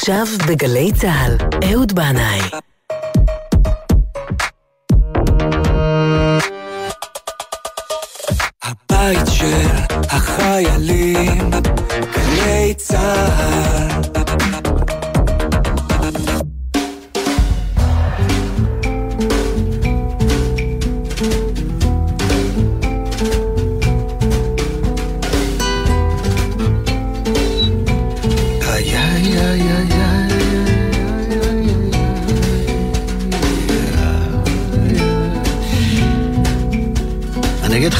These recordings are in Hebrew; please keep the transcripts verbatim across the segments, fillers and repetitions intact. עכשיו בגלי צהל, אהוד בנאי. הבית של החיילים, גלי צהל.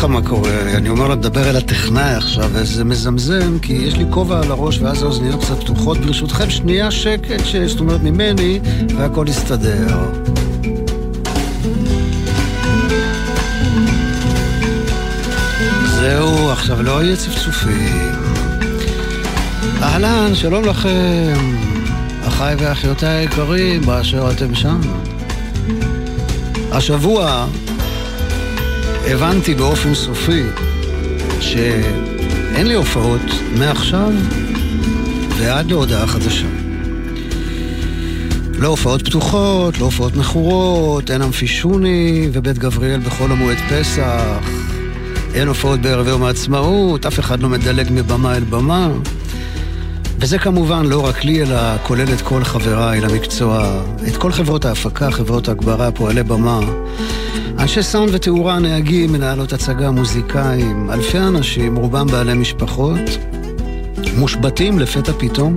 מה קורה, אני אומר לו, דבר אל הטכנאי עכשיו, וזה מזמזם, כי יש לי כובע על הראש, ואז האוזניות קצת פתוחות, ברשותכם, שנייה שקט, זאת אומרת ממני, והכל יסתדר. זהו, עכשיו לא יהיה צפצופים. אהלן, שלום לכם, אחיי ואחיותיי היקרים, באשר אתם שם. השבוע הבנתי באופן סופי שאין לי הופעות מעכשיו ועד להודעה חדשה. לא הופעות פתוחות, לא הופעות מחורות, אין אמפישוני ובית גבריאל בכל המועד פסח, אין הופעות בערב יום העצמאות, אף אחד לא מדלג מבמה אל במה. וזה כמובן לא רק לי, אלא כולל את כל חבריי למקצוע, את כל חברות ההפקה, חברות ההגברה, פועלי במה, אנשי סאונד ותאורה, נהגים, מנהלות הצגה, מוזיקאים, אלפי אנשים, רובם בעלי משפחות, מושבתים לפתע פתאום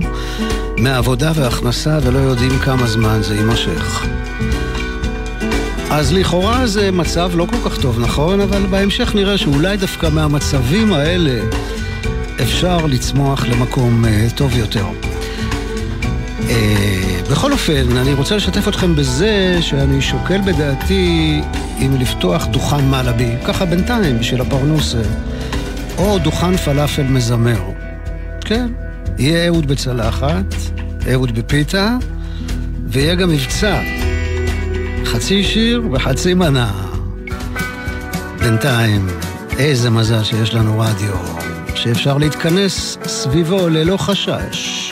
מהעבודה וההכנסה, ולא יודעים כמה זמן זה יימשך. אז לכאורה זה מצב לא כל כך טוב, נכון? אבל בהמשך נראה שאולי דווקא מהמצבים האלה אפשר לצמוח למקום טוב יותר. בכל אופן, אני רוצה לשתף אתכם בזה שאני שוקל בדעתי אם לפתוח דוכן מעלבי, ככה בינתיים בשביל הפרנוסה, או דוכן פלאפל מזמר. כן, יהיה אהוד בצלחת, אהוד בפיתה, ויהיה גם מבצע, חצי שיר וחצי מנה. בינתיים, איזה מזל שיש לנו רדיו, שאפשר להתכנס סביבו ללא חשש.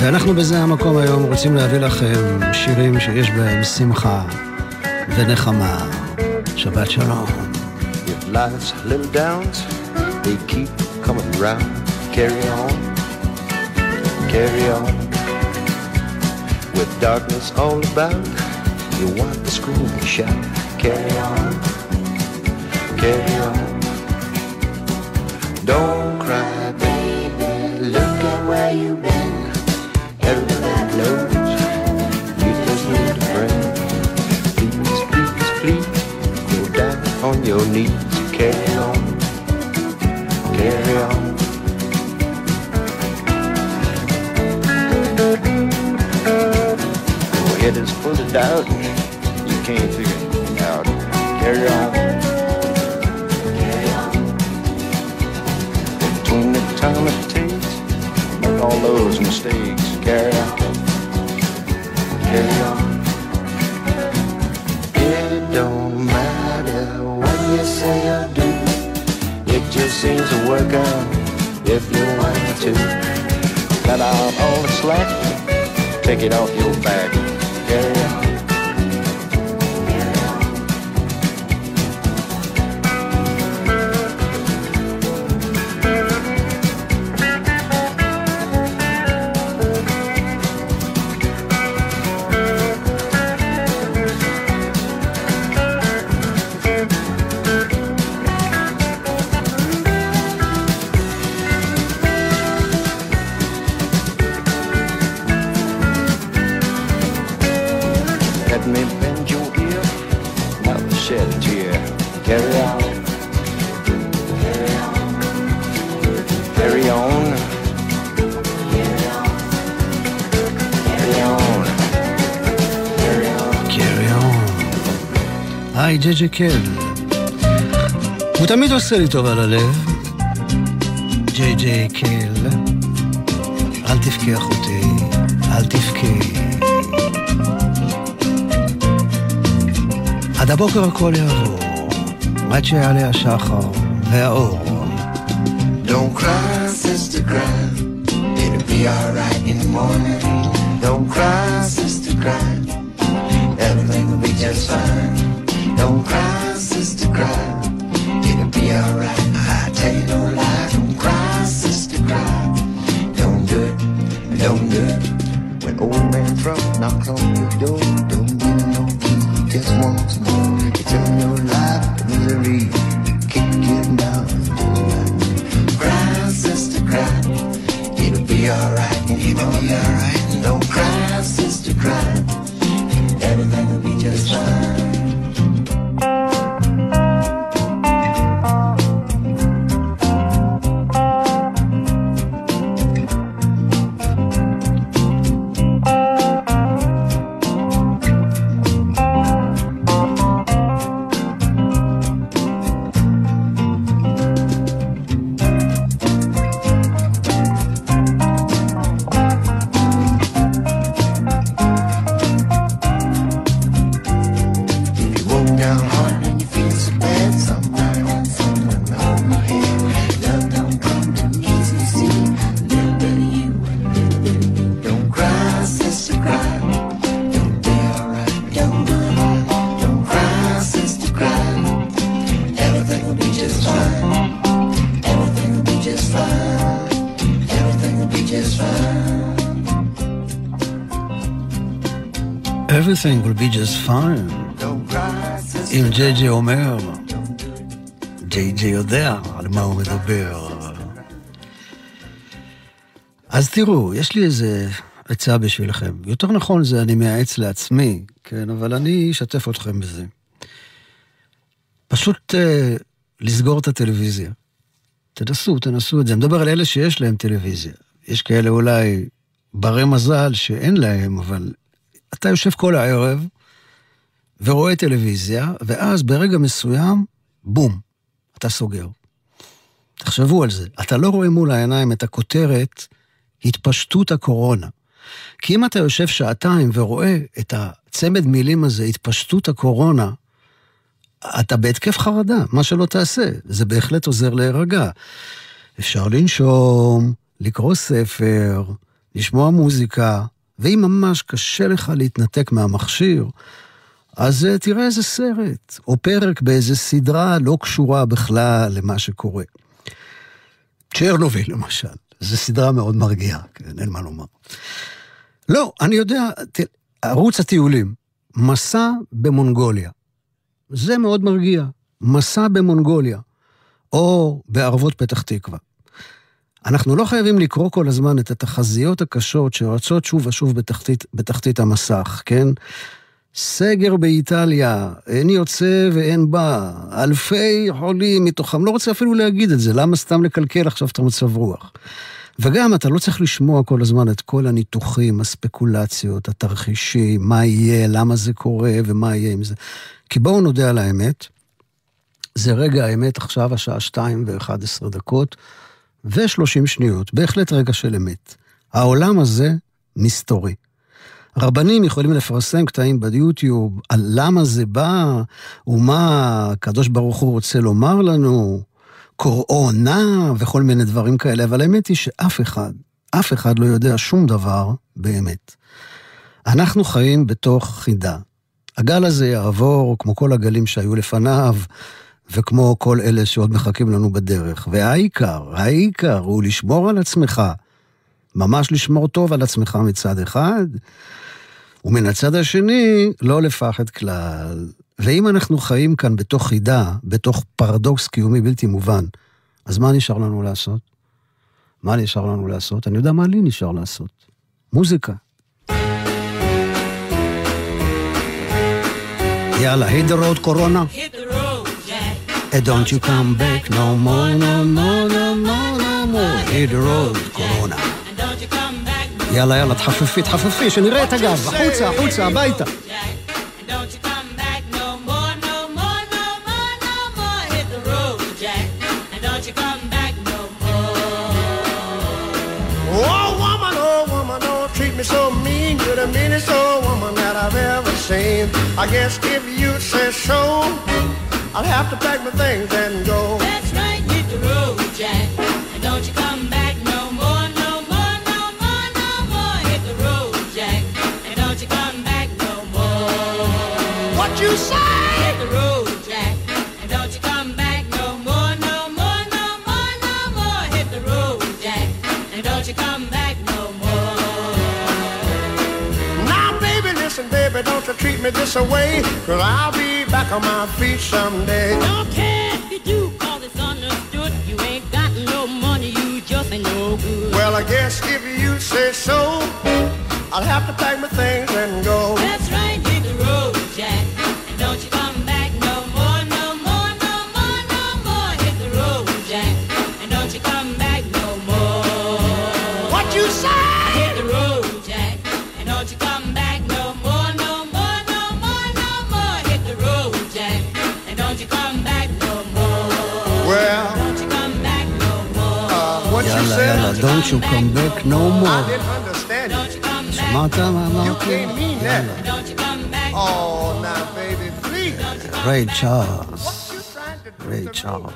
ואנחנו בזה המקום היום רוצים להביא לכם שירים שיש בהם שמחה ונחמה. שבת שלום. If life's little downs, they keep coming round. Carry on, carry on. With darkness all about, you want to scream and shout. Carry on, carry on. Don't cry, baby, look at where you've been. Everybody knows you just need a friend. Please, please, please, go down on your knees. Carry on, carry on. Your head is full of doubt, you can't figure it out. Carry on, carry on. Between the time it takes to make all those mistakes. Carry on, carry on. It don't matter what you say or do. It just seems to work out if you want to. Cut out all the slack, take it off your back. Carry on, carry ג'י קל. הוא תמיד עושה לי טוב על הלב. ג'י ג'י קל. אל תבכי אחותי, אל תבכי. עד הבוקר הכל יעבור, עד שיעלה השחר והאור. Don't cry, sister, cry. It'll be be alright in the morning. Don't cry, sister, cry. Everything will be just fine. Don't cry, sister, cry. It'll be alright. I tell you no lie. Don't cry, sister, cry. Don't do it, don't do it. When old man Trump knocks on your door, don't give no key, he just wants more. You turn your life to misery. Kick it down. Cry, sister, cry. It'll be alright. It'll be alright. Don't cry, sister, cry. Everything will be just fine. Everything will be just fine. אם ג'יי ג'יי אומר, ג'יי ג'יי יודע על מה הוא מדבר. אז תראו, יש לי איזה הצעה בשבילכם. יותר נכון זה אני מייעץ לעצמי, כן, אבל אני אשתף אתכם בזה. פשוט אה, לסגור את הטלוויזיה. תנסו, תנסו את זה. אני מדבר על אלה שיש להם טלוויזיה. יש כאלה אולי ברי מזל שאין להם, אבל אתה יושב כל הערב ורואה טלוויזיה, ואז ברגע מסוים, בום, אתה סוגר. תחשבו על זה. אתה לא רואה מול העיניים את הכותרת, התפשטות הקורונה. כי אם אתה יושב שעתיים ורואה את הצמד מילים הזה, התפשטות הקורונה, אתה בהתקף חרדה, מה שלא תעשה. זה בהחלט עוזר להירגע. אפשר לנשום, לקרוא ספר, לשמוע מוזיקה, ואם ממש קשה לך להתנתק מהמכשיר, אז תראה איזה סרט, או פרק באיזה סדרה לא קשורה בכלל למה שקורה. צ'רנוביל למשל, זו סדרה מאוד מרגיעה, כן, אין מה לומר. לא, אני יודע, ערוץ הטיולים, מסע במונגוליה, זה מאוד מרגיע, מסע במונגוליה, או בערבות פתח תקווה. אנחנו לא חייבים לקרוא כל הזמן את התחזיות הקשות שרצות שוב ושוב בתחתית, בתחתית המסך, כן? סגר באיטליה, אין יוצא ואין בא, אלפי חולים מתוכם, לא רוצה אפילו להגיד את זה, למה סתם לקלקל עכשיו את המצב רוח? וגם אתה לא צריך לשמוע כל הזמן את כל הניתוחים, הספקולציות, התרחישים, מה יהיה, למה זה קורה ומה יהיה עם זה. כי בואו נודע על האמת, זה רגע האמת עכשיו, השעה שתיים ואחת עשרה דקות, ושלושים שניות, בהחלט רגע של אמת. העולם הזה מסתורי. רבנים יכולים לפרסם קטעים ביוטיוב על למה זה בא, ומה הקדוש ברוך הוא רוצה לומר לנו, קורונה וכל מיני דברים כאלה, אבל האמת היא שאף אחד, אף אחד לא יודע שום דבר באמת. אנחנו חיים בתוך חידה. הגל הזה יעבור, כמו כל הגלים שהיו לפניו, וכמו כל אלה שעוד מחכים לנו בדרך. והעיקר, העיקר הוא לשמור על עצמך, ממש לשמור טוב על עצמך מצד אחד, ומן הצד השני, לא לפחד כלל. ואם אנחנו חיים כאן בתוך חידה, בתוך פרדוקס קיומי בלתי מובן, אז מה נשאר לנו לעשות? מה נשאר לנו לעשות? אני יודע מה לי נשאר לעשות. מוזיקה. יאללה, hit the road, קורונה. hit the road. And don't you come back no more, no more, no more, no more. Hit the road, Corona. יאללה, יאללה, תחפפי, תחפפי, שנראה את הגב, החוצה, החוצה, הביתה. Oh woman, oh woman, oh, treat me so mean, you're the meanest old woman that I've ever seen. I guess if you say so, I'll have to pack my things and go. That's right, hit the road, Jack. And don't you come back no more, no more, no more. what you say. Hit the road, Jack, and don't you come back no more, no more, no more, no more. Hit the road, Jack, and don't you come back no more. Now, baby, listen, baby, don't you treat me this away, 'cause I'll be back on my feet someday. Don't care if you do, 'cause it's understood you ain't got no money, you just ain't no good. Well, I guess if you say so, I'll have to pack my things and go. That's right, hit the road, Jack, and don't you come back no more, no more, no more, no more. Hit the road, Jack, and don't you come back no more. What you say? Hit the road, Jack, and don't you come back no more, no more, no more, no more. Hit the road, Jack, and don't you come back no more. Well, don't you come back no more. Uh, what you said? Don't you come back no more. I didn't understand it. שמעתם? אמרתי, יאללה. ריי צ'ארלס, ריי צ'ארלס.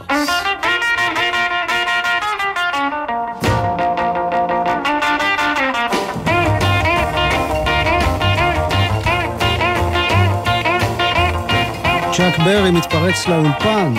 צ'אק ברי מתפרץ לאולפן.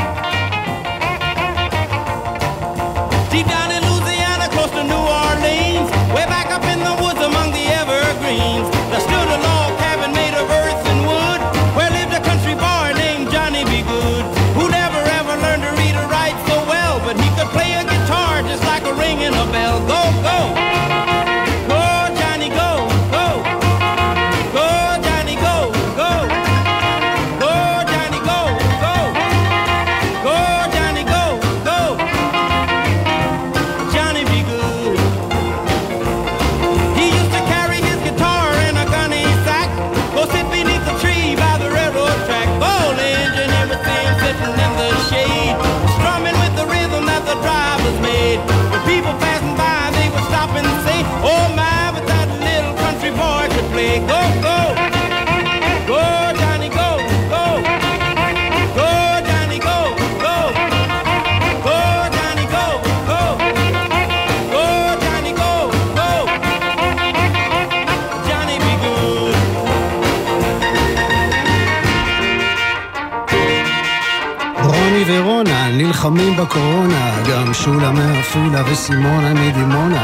חמים בקורונה, גם שולה מעפולה וסימונה מדימונה,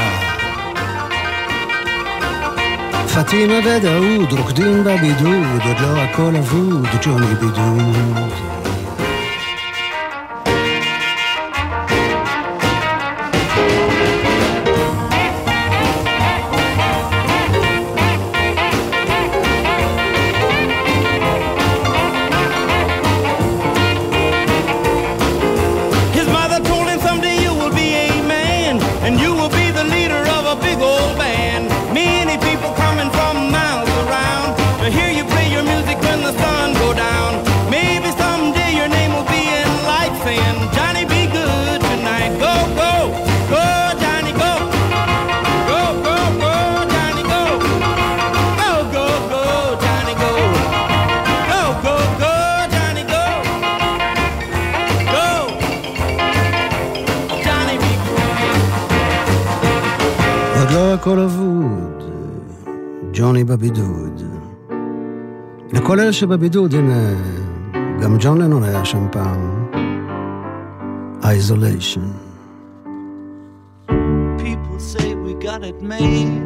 פתימה ודאוד רוקדים בבידוד, עוד לא הכל אבוד, ג'וני בידוד. כל אלה שבבידוד, הנה, גם ג'ון לנון היה שם פעם. Isolation. People say we got it made.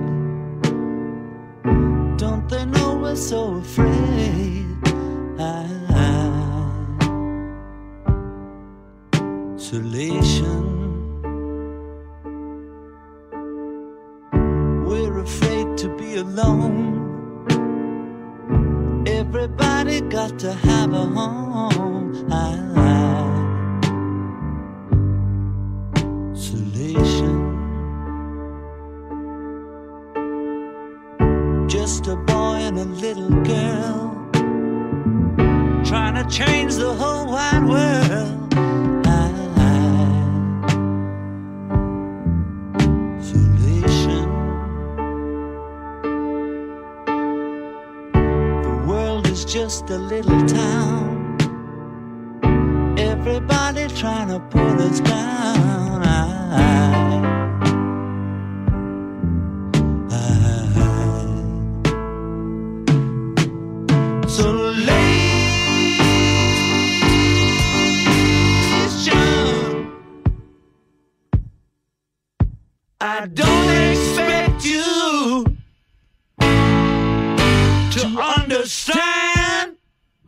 Don't they know we're so afraid? Isolation. We're afraid to be alone. Everybody got to have a home. Isolation. Just a boy and a little girl trying to change the whole wide world. Just a little town, everybody trying to pull us down. I, I, I. So late. understand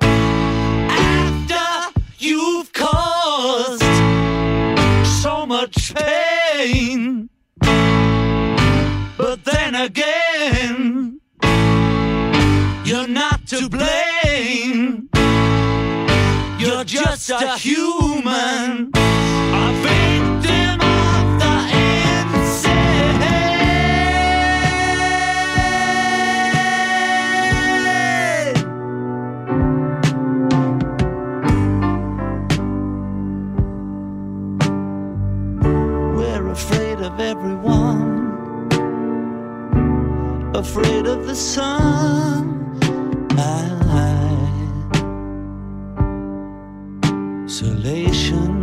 after you've caused so much pain. But then again, you're not to blame. You're just a human, a victim of the insane. We're afraid of everyone, afraid of the sun. Isolation.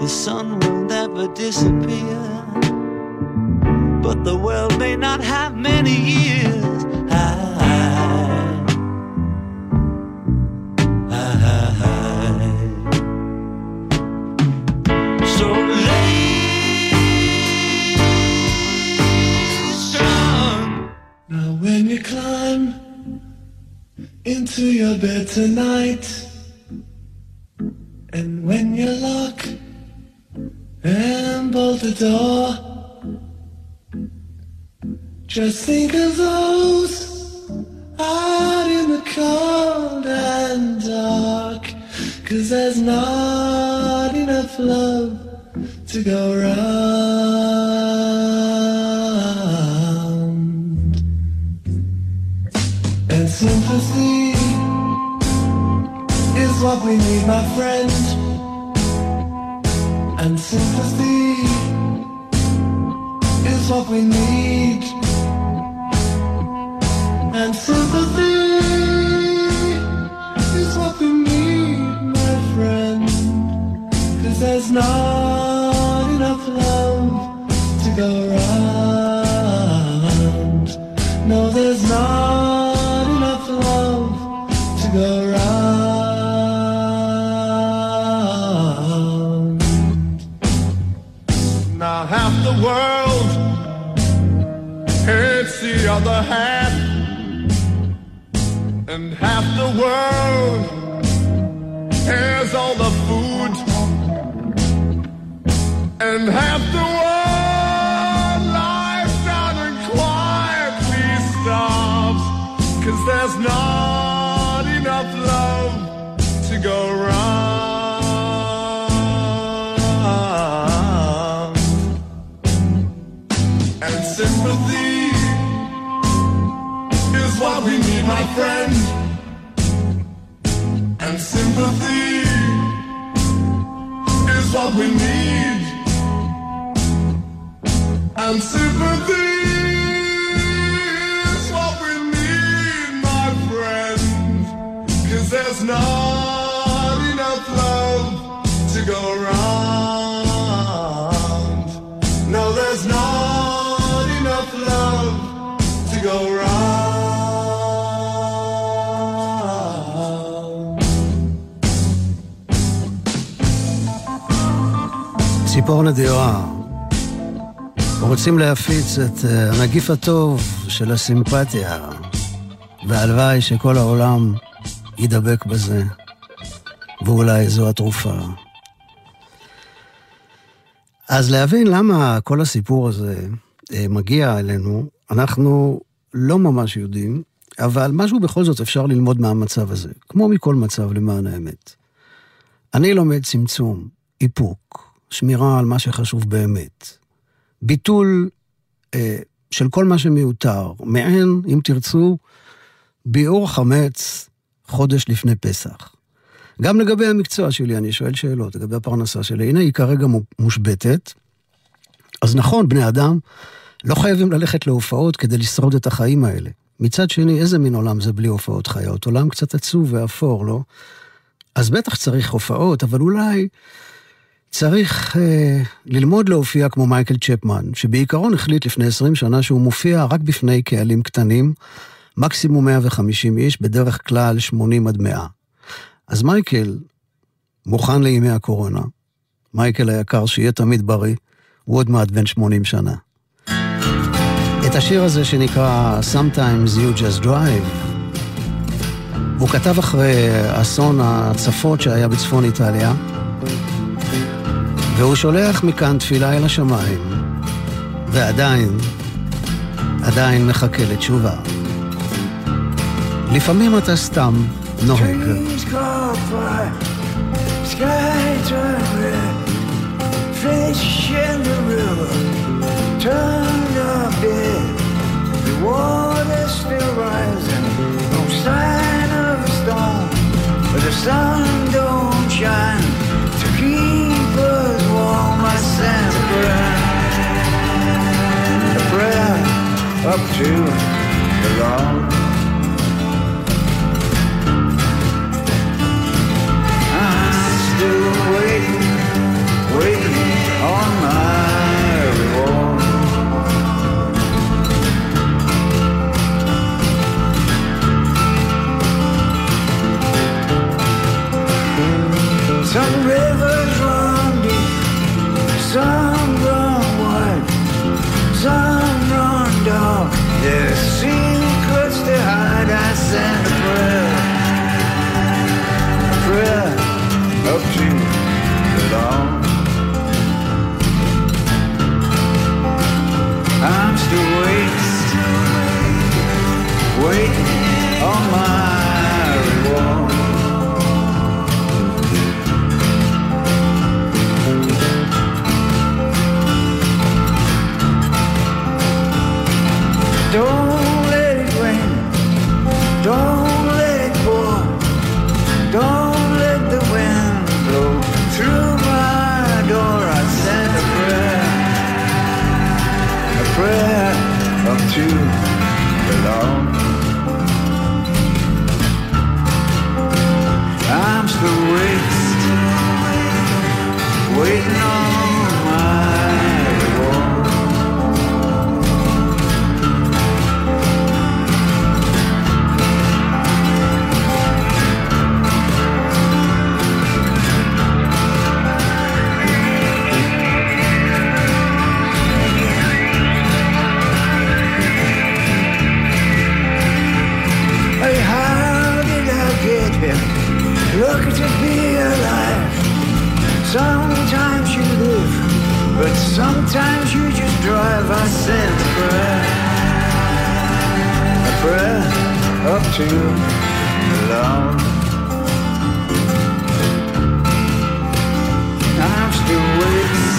The sun will never disappear, but the world may not have many years. I, I, I. So late. When you climb into your bed tonight, and when you lock and bolt the door, just think of those out in the cold and dark, 'cause there's not enough love to go round. And sympathy is what we need, my friend. And sympathy is what we need. And sympathy is what we need, my friend. 'Cause there's not enough love to go around. No, there's not around. Now half the world hates the other half, and half the world has all the food, and half the world lies down and quietly stops, 'cause there's no go wrong. And sympathy is what we need, my friend. And sympathy is what we need. And sympathy is what we need, my friend. 'Cause there's no to go round. No, there's not enough love to go round. ציפורן הדיורה. רוצים להפיץ את הנגיף הטוב של הסימפתיה, והלוואי שכל העולם ידבק בזה, ואולי זו התרופה. אז להבין למה כל הסיפור הזה מגיע אלינו, אנחנו לא ממש יודעים, אבל משהו בכל זאת אפשר ללמוד מהמצב הזה, כמו מכל מצב למען האמת. אני לומד צמצום, איפוק, שמירה על מה שחשוב באמת, ביטול אה, של כל מה שמיותר, מעין, אם תרצו, ביעור חמץ חודש לפני פסח. גם לגבי המקצוע שלי, אני שואל שאלות, לגבי הפרנסה שלי, הנה היא כרגע מושבתת, אז נכון, בני אדם לא חייבים ללכת להופעות כדי לשרוד את החיים האלה. מצד שני, איזה מין עולם זה בלי הופעות חיות? עולם קצת עצוב ואפור, לא? אז בטח צריך הופעות, אבל אולי צריך אה, ללמוד להופיע כמו מייקל צ'פמן, שבעיקרון החליט לפני עשרים שנה שהוא מופיע רק בפני קהלים קטנים, מקסימום מאה וחמישים איש, בדרך כלל שמונים עד מאה. אז מייקל מוכן לימי הקורונה. מייקל היקר, שיהיה תמיד בריא, הוא עוד מעט בן שמונים שנה. את השיר הזה שנקרא Sometimes You Just Drive. הוא כתב אחרי אסון הצפות שהיה בצפון איטליה, והוא שולח מכאן תפילה אל השמיים, ועדיין, עדיין מחכה לתשובה. לפעמים אתה סתם נוהג. But the sun don't shine to keep us warm. I send a prayer, a prayer up to the Lord. I'm still waiting, waiting on my reward. Some rivers run deep, some run wide, some run dark. There's secrets they hide. I send a prayer, a prayer up to the Lord. I'm still waiting, waiting on my reward. Don't let it rain, don't let it pour, don't let the wind blow through my door. I send a prayer, a prayer up to the Lord. I'm still waiting, waiting on my Lucky to be alive. Sometimes you live, but sometimes you just drive. I send a prayer, a prayer up to the Lord. I'm still waiting,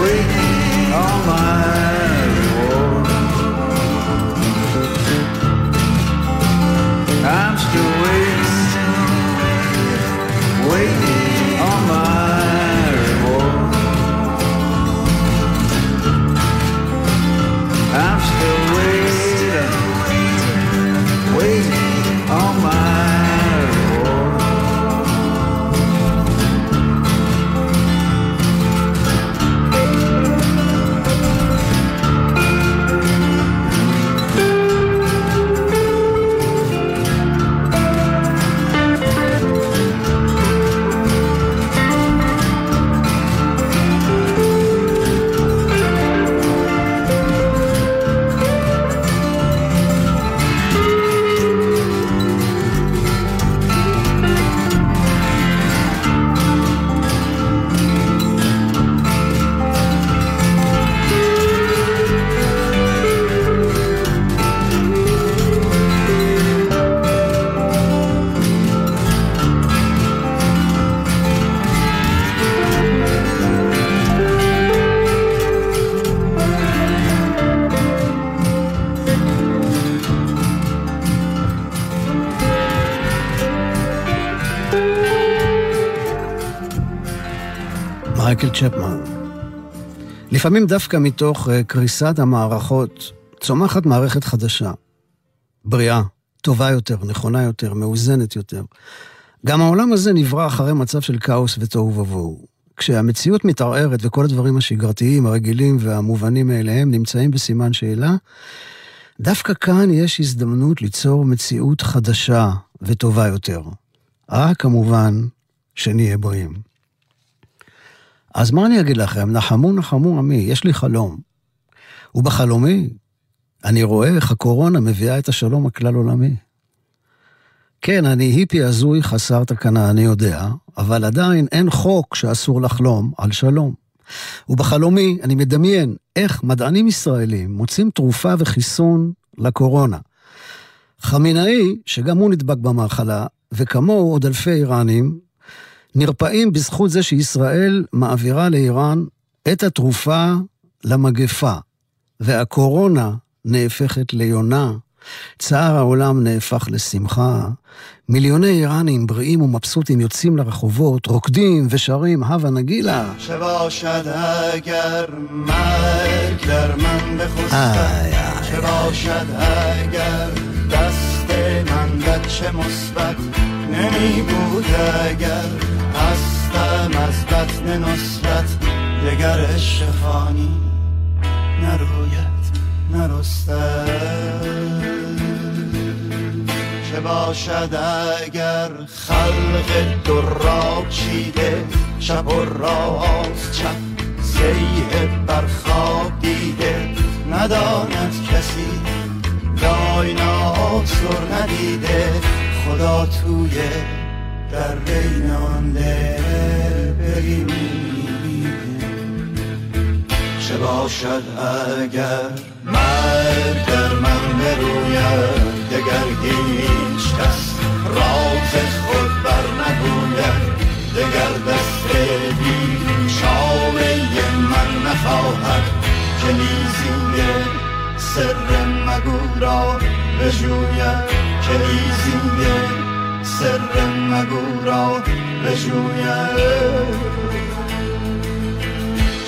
waiting on my reward. I'm still waiting, waiting on my reward. I'm still waiting, waiting on my reward. מייקל צ'פמן. לפעמים דווקא מתוך קריסת המערכות צומחת מערכת חדשה, בריאה, טובה יותר, נכונה יותר, מאוזנת יותר. גם העולם הזה נברא אחרי מצב של כאוס ותוהו ובוהו. כשהמציאות מתערערת וכל הדברים השגרתיים, הרגילים והמובנים מאליהם נמצאים בסימן שאלה, דווקא כאן יש הזדמנות ליצור מציאות חדשה וטובה יותר. אה, כמובן, שנהיה בריאים. אז מה אני אגיד לכם? נחמו נחמו עמי, יש לי חלום. ובחלומי, אני רואה איך הקורונה מביאה את השלום הכלל עולמי. כן, אני היפי הזוי חסר תקנה, אני יודע, אבל עדיין אין חוק שאסור לחלום על שלום. ובחלומי, אני מדמיין איך מדענים ישראלים מוצאים תרופה וחיסון לקורונה. חמינאי, שגם הוא נדבק במחלה, וכמוהו עוד אלפי איראנים, נרפאים בזכות זה שישראל מעבירה לאיראן את התרופה למגפה, והקורונה נהפכת ליונה, צער העולם נהפך לשמחה, מיליוני איראנים בריאים ומבסוטים יוצאים לרחובות, רוקדים ושרים, הווה נגילה. باشد اگر خلق دراب چیده شب و راز چپ سیه برخواب دیده نداند کسی داینا آسر ندیده خدا توی در رینانده بریمیده چه باشد اگر مرد در من بروید دگر هیچ کس راز خود برنگوید دگر دست بی شامه من نخواهد که لیزی سر مگو را بجوید که لیزی سر مگو را بجوید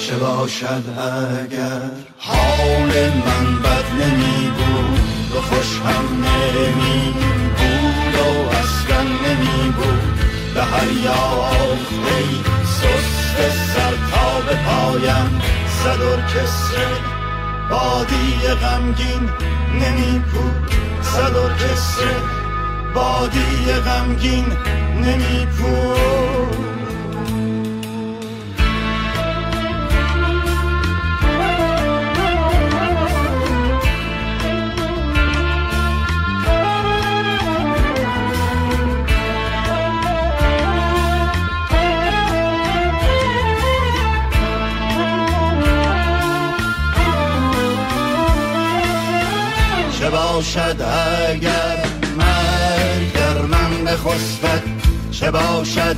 چه باشد اگر حال من بد نمی بود و خوش هم نمی بود و اصلا نمی بود به هر یاخت ای سست سر تا به پایم زد ارکستر بادی غمگین نمی بود زد ارکستر بادی غمگین نمی بود باشد اگر مرگ در من بخسبد چه باشد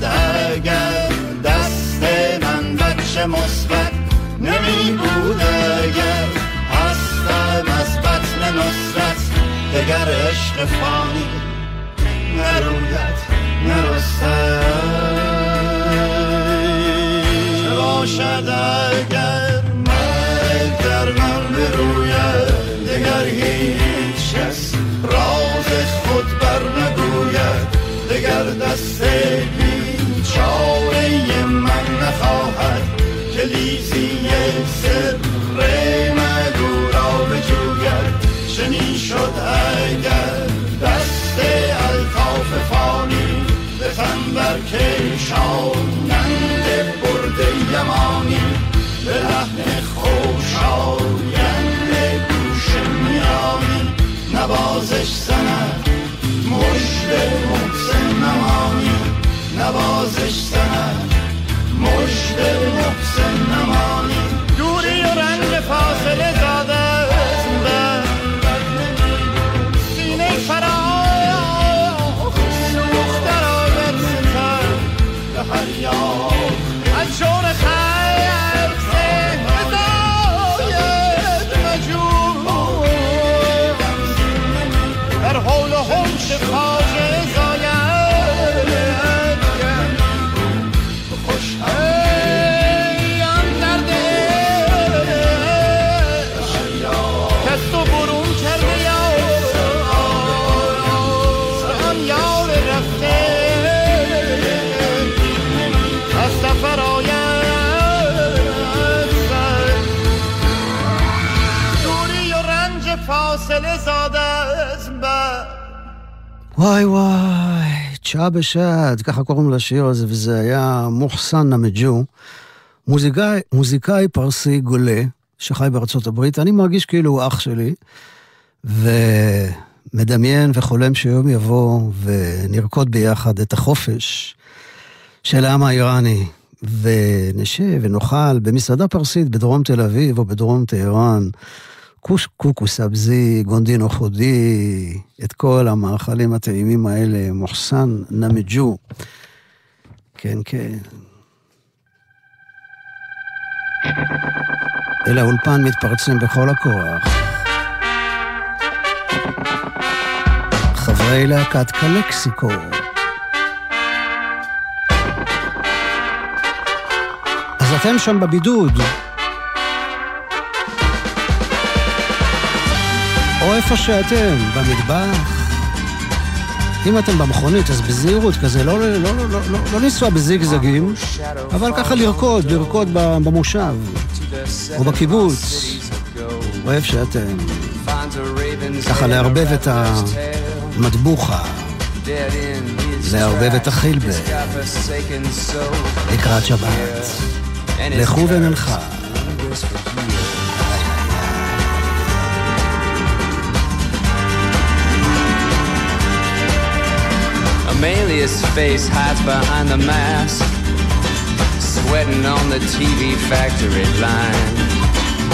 اگر دست من بخش مثبت نمی بود اگر هستم از بطن نصرت دگر عشق فانی نروید نرستد چه باشد اگر مرگ در من بروید دگر هی راز خود برنگوید دگر دست بی چاره من نخواهد کلیزی سر مگو را بجوید چنین شد اگر دست الطاف فانی به تن برکشانند برد یمانی به لحن خوشایند گوش میانی نوازش سند مجد محسن نمانی نوازش سند مجد محسن نمانی دوری و رنگ فاصله داده از بر سینه فرای مختر آمد ستر به هر یاد از جون خیر וואי וואי, צ'עה בשד, ככה קוראים לשיר הזה, וזה היה מוחסן נאמג'ו, מוזיקאי, מוזיקאי פרסי גולה, שחי בארצות הברית, אני מרגיש כאילו הוא אח שלי, ומדמיין וחולם שיום יבוא ונרקוד ביחד את החופש של העם האיראני, ונשב ונאכל במסעדה פרסית בדרום תל אביב או בדרום טהרן, קוש קוקו סבזי, גונדין אוחודי, את כל המאכלים הטעימים האלה, מוחסן נאמג'ו. כן, כן. אל האולפן מתפרצים בכל הכוח. חברי להקת קולקסיקו. אז אתם שם בבידוד. או איפה שאתם, במטבח. אם אתם במכונית, אז בזהירות כזה, לא, לא, לא, לא, לא, לא ניסוע בזיגזגים, אבל ככה לרקוד, לרקוד במושב, או בקיבוץ, או איפה שאתם. ככה להרבב את המטבוחה, להרבב את החילבה, לקראת שבת, לכו ונלכה. Amelia's face hides behind the mask, sweating on the T V factory line.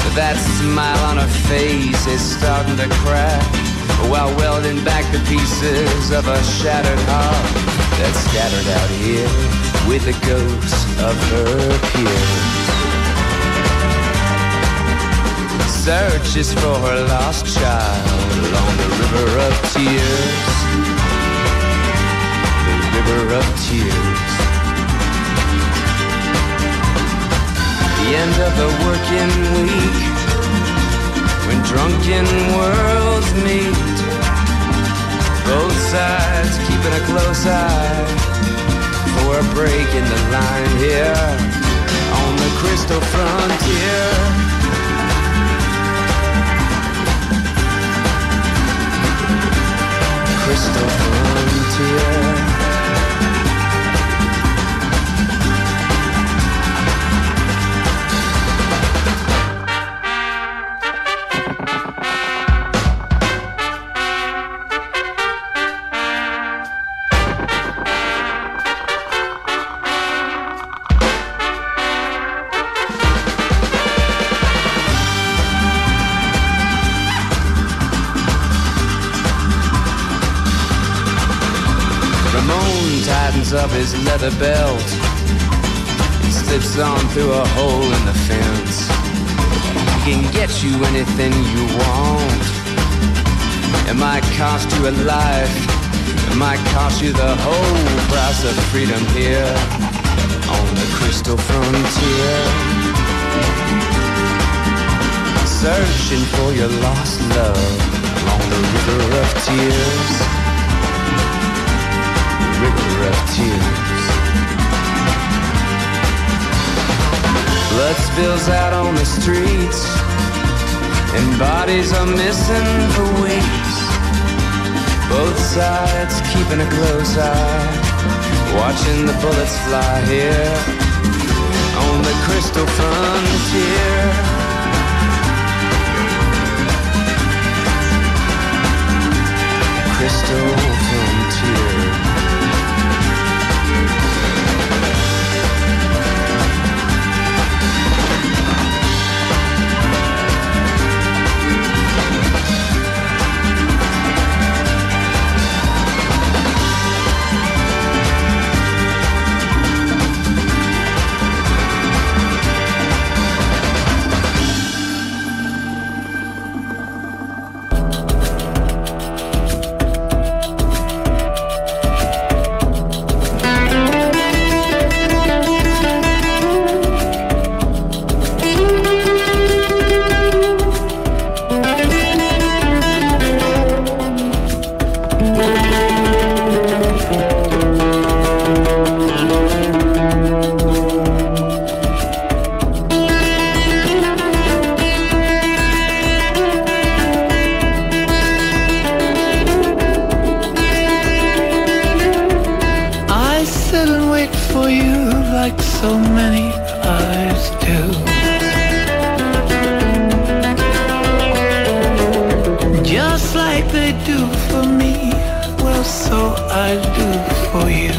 But that smile on her face is starting to crack, while welding back the pieces of a shattered heart that's scattered out here with the ghosts of her peers. Searches for her lost child along the river of tears. River of tears. The end of the working week, when drunken worlds meet, both sides keeping a close eye for a break in the line here on the crystal frontier. Crystal frontier. Up his leather belt and slips on through a hole in the fence. He can get you anything you want. It might cost you a life. It might cost you the whole price of freedom here on the crystal frontier. Searching for your lost love along the river of tears. River of tears. Blood spills out on the streets, and bodies are missing for weeks. Both sides keeping a close eye, watching the bullets fly here on the crystal frontier. Crystal frontier. So many eyes do. they do for me, well, so I do for you.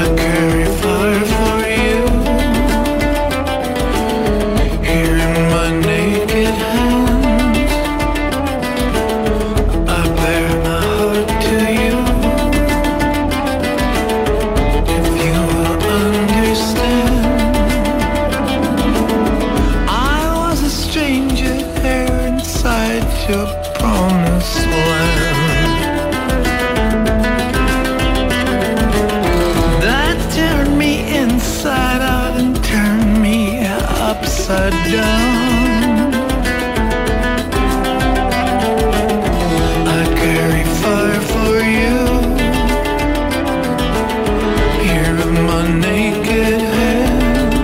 I carry fire for you, here in my naked hands. I bear my heart to you, if you will understand. I was a stranger there inside your promised land. Upside down, I carry fire for you, here in my naked hand.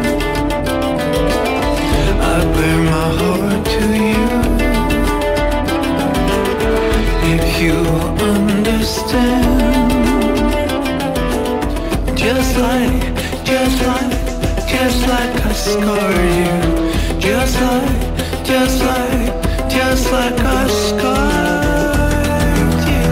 I bear my heart to you, if you understand. Just like, just like, just like I scarred you, just like, just like, just like I scarred you.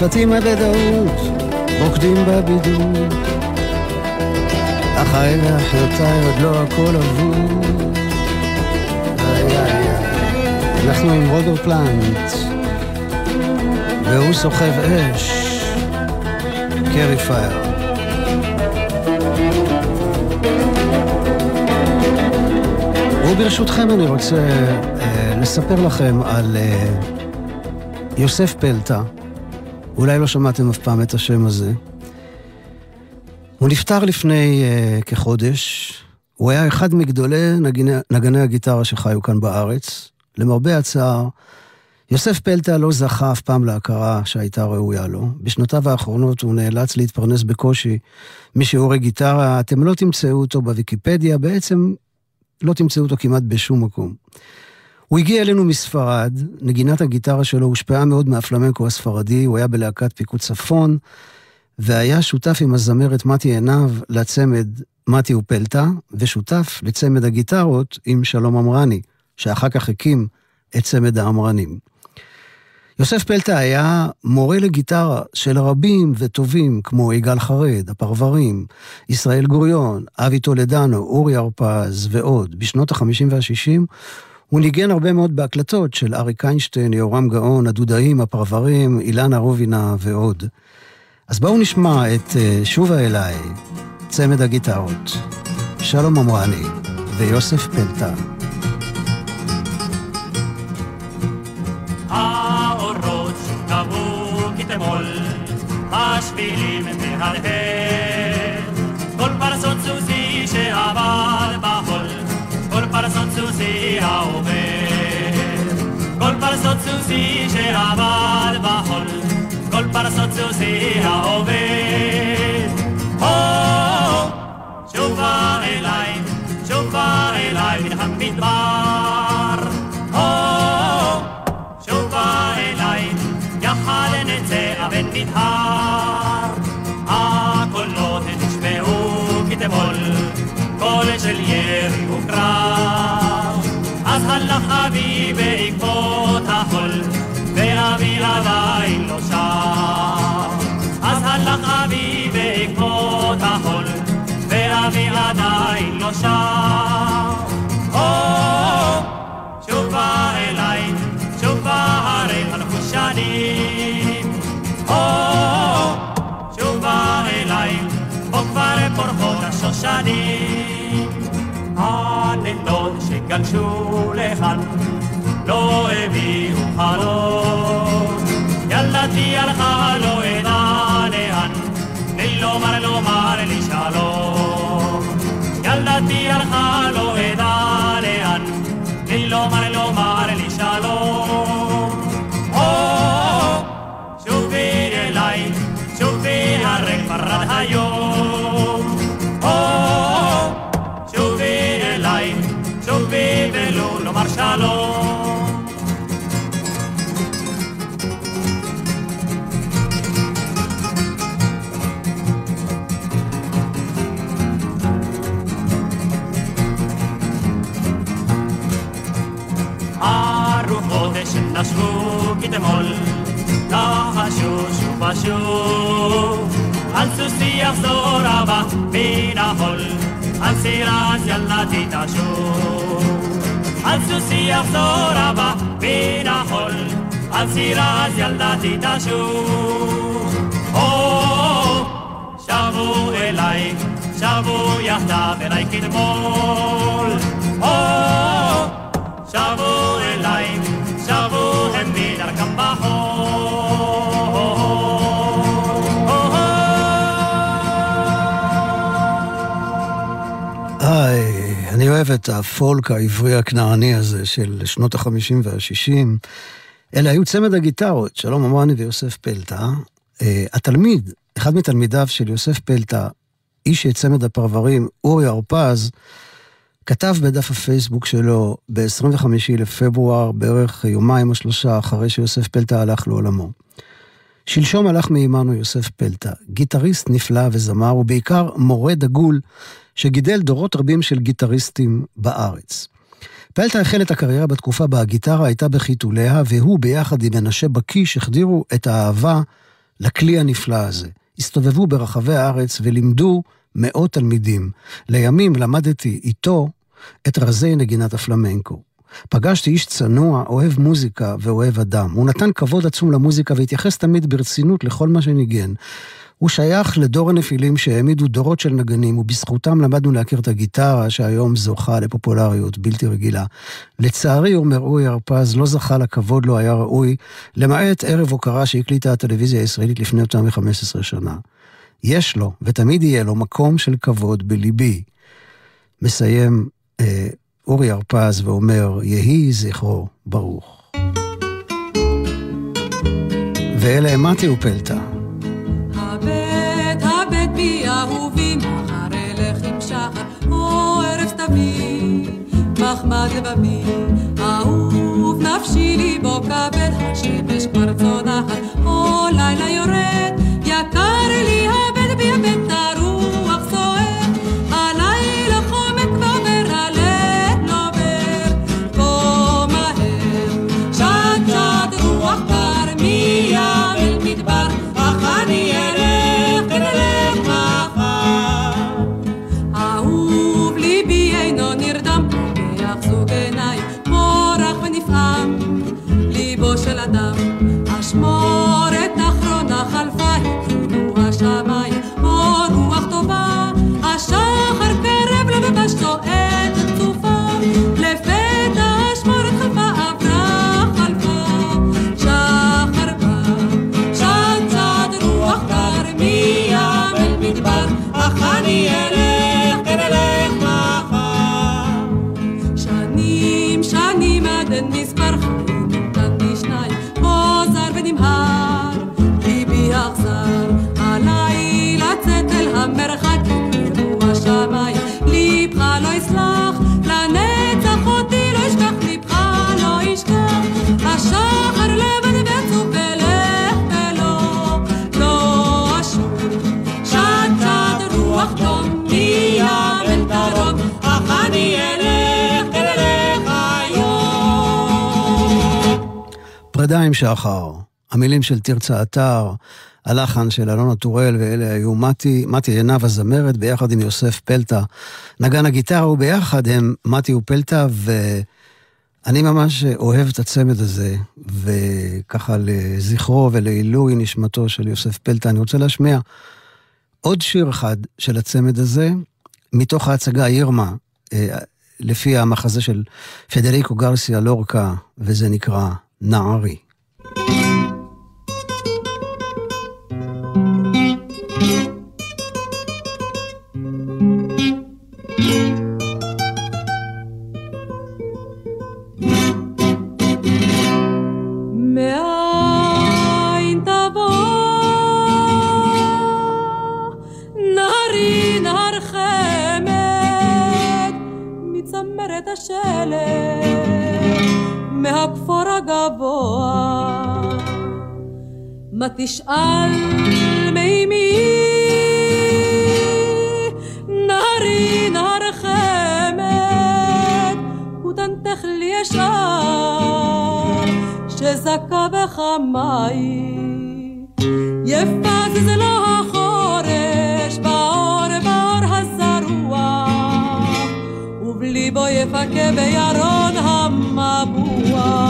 פתימה ודאות, רוקדים בבידוד. החיים והחלטה עוד לא הכל עבור. אנחנו עם רוגר פלנט, והוא סוחב אש, קרי פייר. וברשותכם אני רוצה uh, לספר לכם על uh, יוסף פלטה. אולי לא שמעתם אף פעם את השם הזה. הוא נפטר לפני אה, כחודש. הוא היה אחד מגדולי נגני, נגני הגיטרה שחיו כאן בארץ. למרבה הצער, יוסף פלטה לא זכה אף פעם להכרה שהייתה ראויה לו. בשנותיו האחרונות הוא נאלץ להתפרנס בקושי משיעורי גיטרה. אתם לא תמצאו אותו בוויקיפדיה, בעצם לא תמצאו אותו כמעט בשום מקום. הוא הגיע אלינו מספרד, נגינת הגיטרה שלו הושפעה מאוד מהפלמנקו הספרדי, הוא היה בלהקת פיקוד ספון, והיה שותף עם הזמרת מתי עיניו לצמד מתי ופלטה, ושותף לצמד הגיטרות עם שלום אמרני, שאחר כך הקים את צמד האמרנים. יוסף פלטה היה מורה לגיטרה של רבים וטובים, כמו איגל חרד, הפרברים, ישראל גוריון, אבי טולדנו, אורי ארפז ועוד. בשנות החמישים והשישים הוא ניגן הרבה מאוד בהקלטות של אריק אינשטיין, יורם גאון, הדודאים, הפרברים, אילנה רובינה ועוד. אז בואו נשמע את שובה אליי, צמד הגיטרות, שלום אמרני ויוסף פלטה. השבילים מהלהב כל פרסון סוסי שעבר בחול כל פרסון סוסי העובר כל פרסון סוסי שעבר בחול כל פרסון סוסי העובר שובה אליי שובה אליי מן המדבר שובה אליי יחל נצא בן מדבר של ירי וקרב אז הלך אבי בעקבות החול ואבי לבית לא שב אז הלך אבי בעקבות החול ואבי עדיין לא שב שובה אליי שובה הרי הלכו שנים שובה אליי בוא כבר פורחות השושנים הלילות שגלשו לכאן לא הביאו חלום ילדתי הלכה לא ידעה לאן בלי לומר לומר לי שלום ילדתי הלכה לא ידעה לאן בלי לומר לומר לי שלום שובי אליי שובי הרי כבר עד היום שלום הרוחות שנשבו כתמול לחשו שוב ושוב על סוסי יחזור אבא מן החול על סירס ילדתי תשוב על סוסי יחזור אבא מן החול על סירס ילדתי תשוב שבו אליי שבו יחדיו אליי כתמול שבו אליי שבו הם בדרכם בחול אני אוהב את הפולק העברי הכנעני הזה של שנות החמישים והשישים. אלה היו צמד הגיטרות, שלום אמרני ויוסף פלטה. התלמיד, אחד מתלמידיו של יוסף פלטה, איש צמד הפרברים, אורי ארפז, כתב בדף הפייסבוק שלו ב-עשרים וחמישה לפברואר, בערך יומיים או שלושה אחרי שיוסף פלטה הלך לעולמו. שלשום הלך מאימנו יוסף פלטה, גיטריסט נפלא וזמר, ובעיקר מורה דגול, שגידל דורות רבים של גיטריסטים בארץ. פלטה החל את הקריירה בתקופה בה הגיטרה הייתה בחיתוליה, והוא ביחד עם מנשה בקיש החדירו את האהבה לכלי הנפלא הזה. הסתובבו ברחבי הארץ ולימדו מאות תלמידים. לימים למדתי איתו את רזי נגינת הפלמנקו. פגשתי איש צנוע, אוהב מוזיקה ואוהב אדם. הוא נתן כבוד עצום למוזיקה והתייחס תמיד ברצינות לכל מה שניגן. הוא שייך לדור הנפילים שהעמידו דורות של נגנים, ובזכותם למדנו להכיר את הגיטרה שהיום זוכה לפופולריות בלתי רגילה. לצערי, אומר אורי ארפז, לא זכה לכבוד לו היה ראוי, למעט ערב הוקרה שהקליטה הטלוויזיה הישראלית לפני יותר מ-חמש עשרה שנה. יש לו, ותמיד יהיה לו, מקום של כבוד בליבי. מסיים אה, אורי ארפז ואומר, יהי זכרו ברוך. ואלה מתי ופלטה. אהובים, אחר אלך עם שחר, או ערב סתבי, בחוץ נחמד לבבי, אהוב נפשי לי בו כבד, השמש כבר צונחת, או לילה יורד, יקר לי הבד בי הבד הרוח סוער, הלילה חומק כבר הלד נובר, בוא מהר, שד שד רוח קר, מים אל מדבר, אך אני אלך אלך מחר. אהוב ליבי אינו נרדם, ויחזוג עיניי, מורח ונפעם, ליבו של אדם, אשמורת אחרונה חלפה, התחילו השמיים, או רוח טובה, השחר קרב לבבש שועד צופה, לפתע אשמורת חלפה עברה חלפה, שחר בא, שד שד רוח קר, מים אל מדבר, אך אני אלך כן אלך מחר. שנים שנים עד אין מספר חיים, נתן לי שניים, מוזר ונמהר, ליבי אכזר, עליי לצאת אל המרחק, ירדו השמיים, ליבך לא יסלח, לנצח אותי לא ישכח, ליבך לא ישכח, השחר לבד ועצוב ולך ולא, לא אשוב, שד שד רוח דום, מים אל דרום, אך אני אלך אלך היום. פרידה עם שחר, המילים של תרצה אתר, הלחן של אלונה טורל, ואלה היו מתי, מתי עיניו הזמרת, ביחד עם יוסף פלטה. נגן הגיטרה וביחד הם מתי ופלטה, ואני ממש אוהב את הצמד הזה, וככה לזכרו ולעילוי נשמתו של יוסף פלטה. אני רוצה להשמיע עוד שיר אחד של הצמד הזה, מתוך ההצגה "ירמה", לפי המחזה של פדריקו גרסיה לורקה, וזה נקרא "נערי". מה תשאל מימי נערי נער חמד ודנתך לי ישר שזקה וחמאי יפה זה לא החורש באור באור הזרוע ובלי בו יפקה בירון המבוע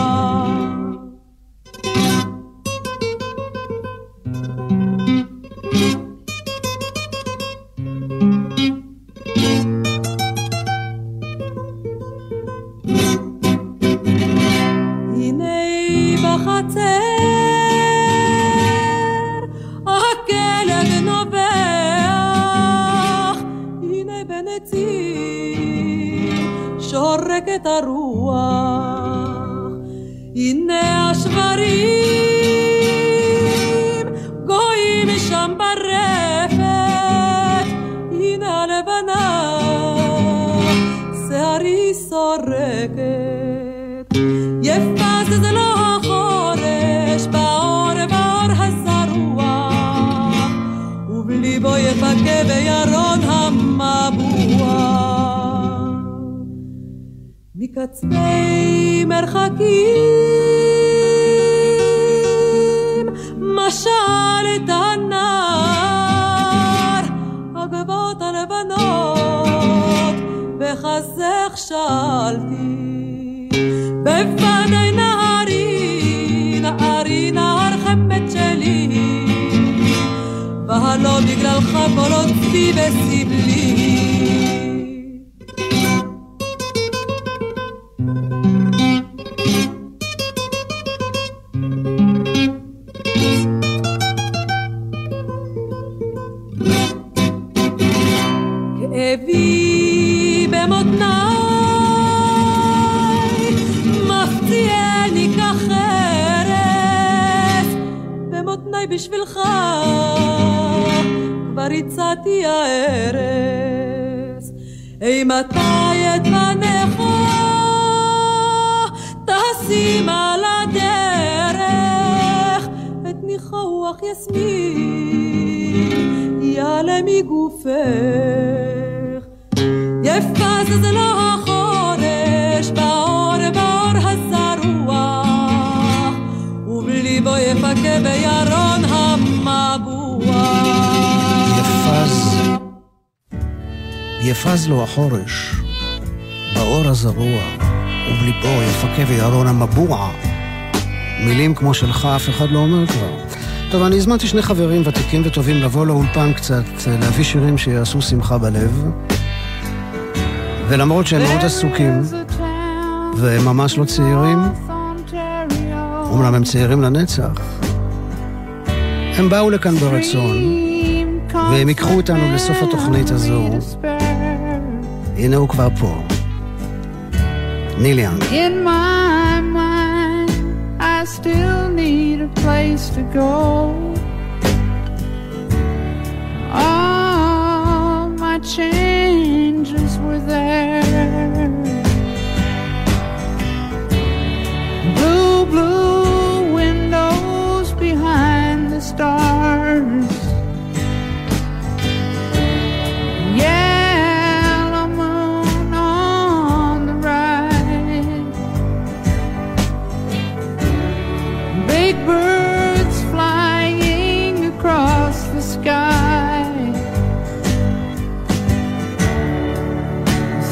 קצבי מרחקים משל את הנער הגבות הלבנות וחזך שאלתי בוודאי נערי נערי נער חמד שלי והלא בגללך פולוצתי בסבלי מתי את בנך לשים על הדרך את ניחוח יסמין יעלה מגופך יפה זה זה לא החודש באור באור הסרוח ובליבו יפקה בירון המבוח יפז יפז לו החורש באור הזרוע ובליבו יפקה וירון המבוע. מילים כמו שלך אף אחד לא אומר כבר. טוב, אני הזמנתי שני חברים ותיקים וטובים לבוא לאולפן קצת, להביא שירים שיעשו שמחה בלב, ולמרות שהם מאוד עסוקים והם ממש לא צעירים, אומנם הם צעירים לנצח, הם באו לכאן ברצון והם יקחו אותנו לסוף התוכנית הזו. הנה הוא כבר פה, Neil Young. In my mind I still need a place to go. All my changes were there. Blue, blue windows behind the stars. Birds flying across the sky,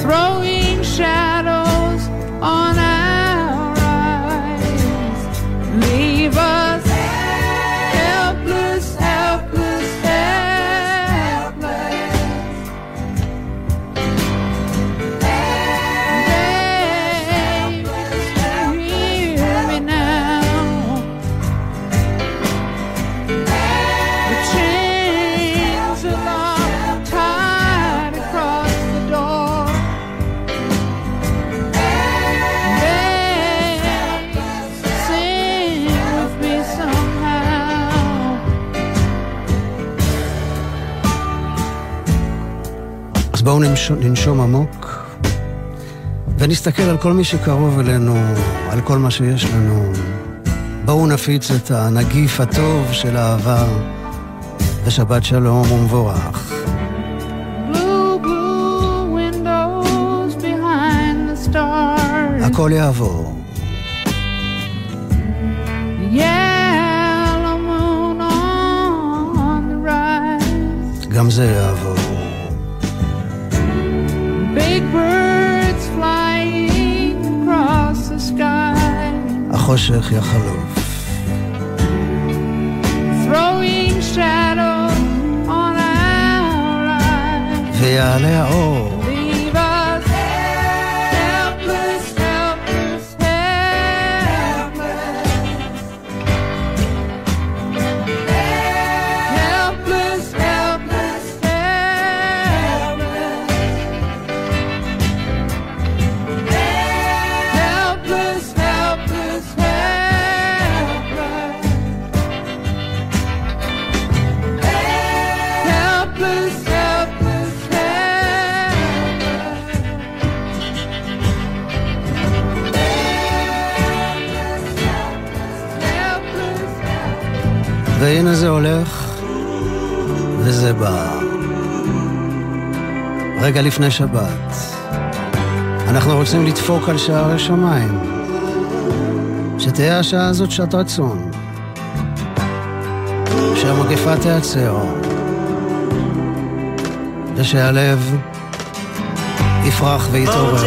throwing shadows on our eyes, leave us helpless, helpless, helpless. Baby, hear me now. בואו ננשום עמוק ונסתכל על כל מי שקרוב אלינו, על כל מה שיש לנו. בואו נפיץ את הנגיף הטוב של אהבה, ושבת שלום ומבורך. Blue, blue windows behind the stars. הכל יעבור. Yellow moon on the rise. גם זה יעבור. Birds flying across the sky. החושך יחלוף. Throwing shadow on our eyes. ויעלה האור. והנה זה הולך וזה בא רגע לפני שבת. אנחנו רוצים לדפוק על שערי שמיים, שתהיה השעה הזאת שעת רצון, שהמגפה תיעצר ושהלב יפרח ויתעורר.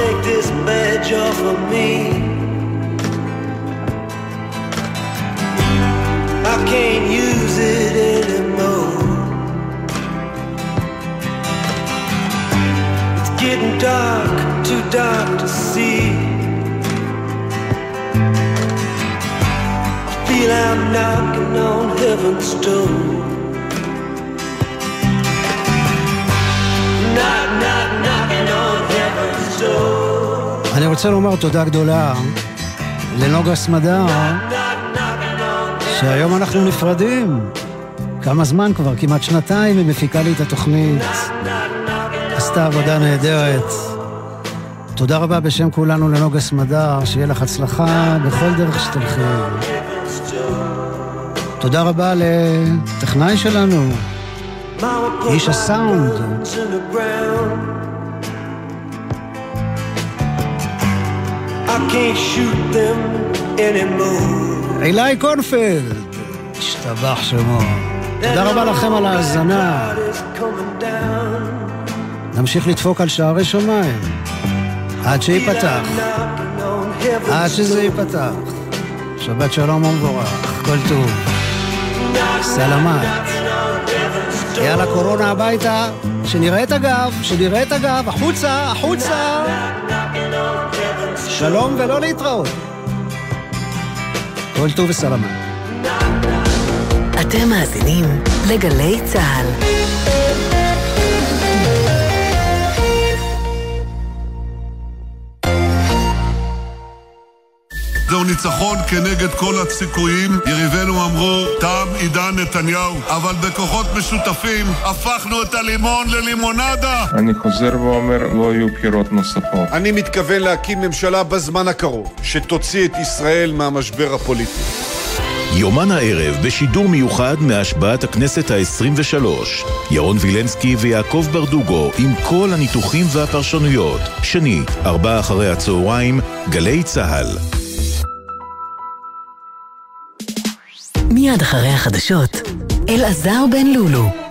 Can't use it anymore. It's getting dark, too dark to see. I feel I'm knocking on heaven's door. Knock, knock, knocking on heaven's door. אני רוצה לומר תודה גדולה לנוגה סמדר, שהיום אנחנו נפרדים. כמה זמן כבר? כמעט שנתיים היא מפיקה לי את התוכנית. עשתה עבודה נהדרת. תודה רבה בשם כולנו לנוגה סמדר, שיהיה לך הצלחה בכל דרך שתלכי. תודה רבה לטכנאי שלנו, איש הסאונד, אילי קורנפלד, השתבח שמו. תודה רבה לכם על ההזנה. נמשיך לדפוק על שערי שמיים עד שיפתח, עד שזה ייפתח. שבת שלום ומבורך, כל טוב, סלמת. יאללה קורונה הביתה, שנראה את הגב, שנראה את הגב, החוצה, החוצה. שלום ולא להתראות. כל טוב וסלמת. אתם מאזינים לגלי צהל. זהו ניצחון כנגד כל הסיכויים. יריבינו אמרו, תם עידן נתניהו, אבל בכוחות משותפים הפכנו את הלימון ללימונדה. אני חוזר ואומר, לא יהיו בחירות נוספות. אני מתכוון להקים ממשלה בזמן הקרוב שתוציא את ישראל מהמשבר הפוליטי. יומן הערב בשידור מיוחד מהשבעת הכנסת ה-עשרים ושלוש. יאון וילנסקי ויעקב ברדוגו עם כל הניתוחים והפרשנויות. שני, ארבע אחרי הצהריים, גלי צהל. מיד אחרי החדשות, אלעזר בן לולו.